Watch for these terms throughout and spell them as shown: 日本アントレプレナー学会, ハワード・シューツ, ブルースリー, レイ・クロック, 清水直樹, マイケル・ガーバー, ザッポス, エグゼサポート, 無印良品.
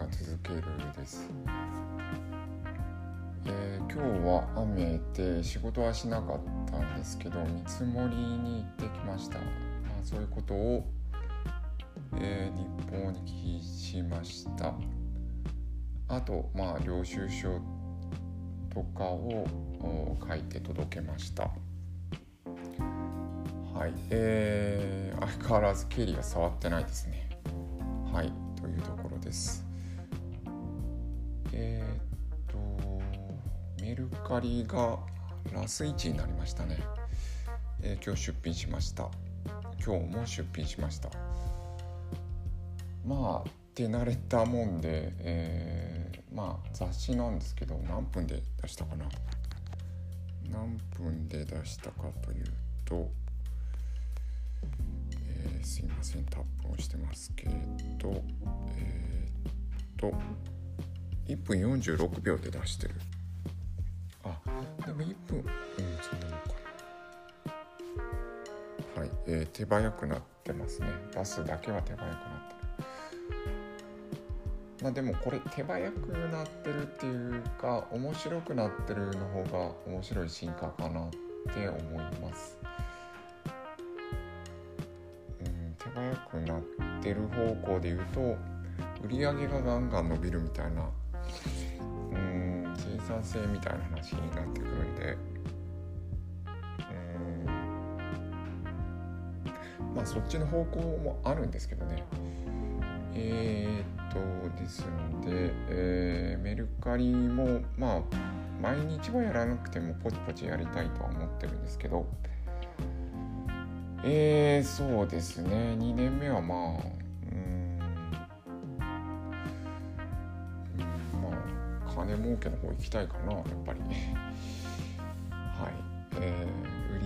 か続けるです。今日は雨で仕事はしなかったんですけど、見積もりに行ってきました。そういうことを、日報に記しました。あと、領収書とかを書いて届けました。はい、相変わらず経理が触ってないですね。はい、というところです。メルカリがラス1になりましたね。今日出品しました。今日も出品しました。手慣れたもんで、雑誌なんですけど、何分で出したかというと、すいません、タップをしてますけど、1分46秒で出してる。でも1分、そんなのかな。はい、手早くなってますね。出すだけは手早くなってる。でもこれ手早くなってるっていうか、面白くなってるの方が面白い進化かなって思います。早くなってる方向でいうと、売り上げがガンガン伸びるみたいな、生産性みたいな話になってくるんで、そっちの方向もあるんですけどね。ですので、メルカリも毎日はやらなくてもポチポチやりたいとは思ってるんですけど、そうですね、2年目は金儲けの方行きたいかな、やっぱりはい、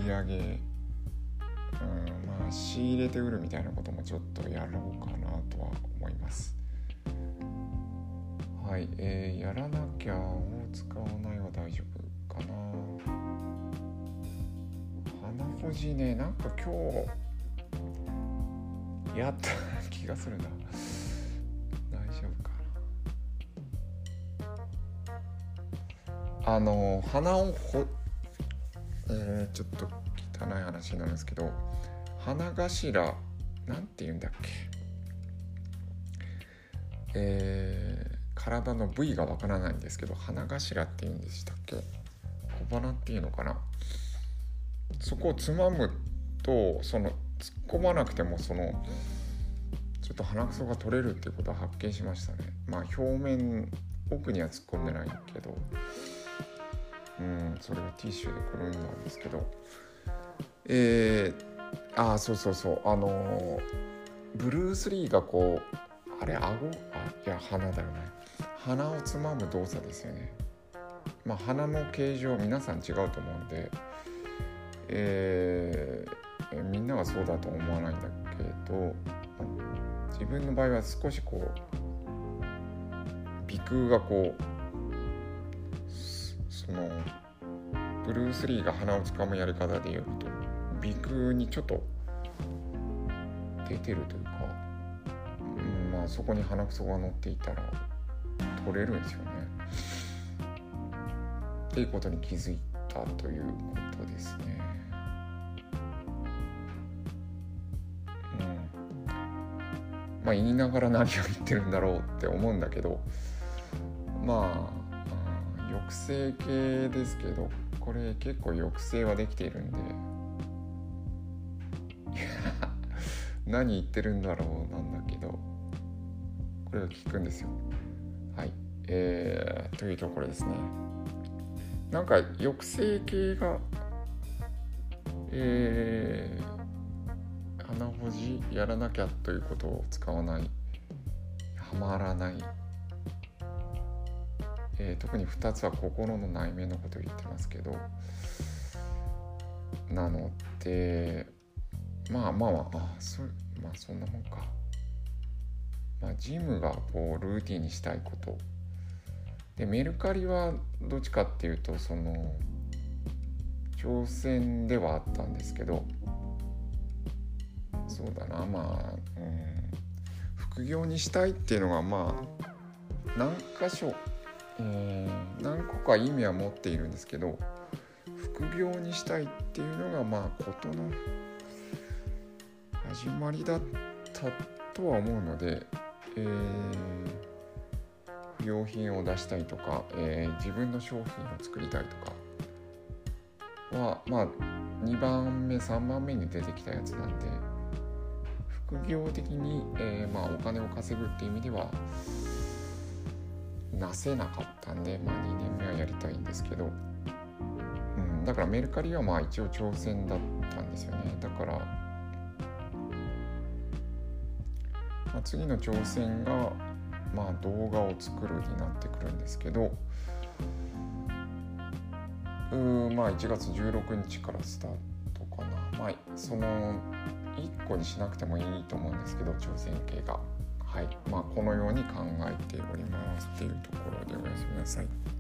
売り上げ、仕入れて売るみたいなこともちょっとやろうかなとは思います。はい、やらなきゃを使わないは大丈夫かな。花ほじね、今日やった気がするな。大丈夫かな。花をちょっと汚い話になるんですけど、花頭なんて言うんだっけ、体の部位がわからないんですけど、花頭って言うんでしたっけ、小花っていうのかな。そこをつまむと、突っ込まなくてもちょっと鼻くそが取れるっていうことは発見しましたね。表面奥には突っ込んでないけど、それはティッシュでくるんだんですけど、そうブルース・リーが鼻だよね。鼻をつまむ動作ですよね。鼻の形状皆さん違うと思うんで。みんながそうだとは思わないんだけど、自分の場合は少し鼻腔がブルース・リーが鼻をつかむやり方でいうと、鼻腔にちょっと出てるというか、そこに鼻くそが乗っていたら取れるんですよねっていうことに気づいたということですね。言いながら何を言ってるんだろうって思うんだけど、抑制系ですけど、これ結構抑制はできているんで何言ってるんだろうなんだけど、これが効くんですよ。はい、というところですね。抑制系が、鼻ほじやらなきゃということを使わない、はまらない、特に2つは心の内面のことを言ってますけど、なのでそんなもんか。ジムがルーティンにしたいことで、メルカリはどっちかっていうと挑戦ではあったんですけど、副業にしたいっていうのが何箇所、何個か意味は持っているんですけど、副業にしたいっていうのがまあ事の始まりだったとは思うので、不用品を出したりとか、自分の商品を作りたいとかはまあ2番目3番目に出てきたやつなんで、副業的に、まあお金を稼ぐっていう意味ではなせなかったんで、まあ2年目はやりたいんですけど、だからメルカリはまあ一応挑戦だったんですよね。だから、次の挑戦がまあ動画を作るになってくるんですけど、まあ1月16日からスタートかな。まあその1個にしなくてもいいと思うんですけど、挑戦系が、はい、まあこのように考えておりますっていうところでおやすみなさい。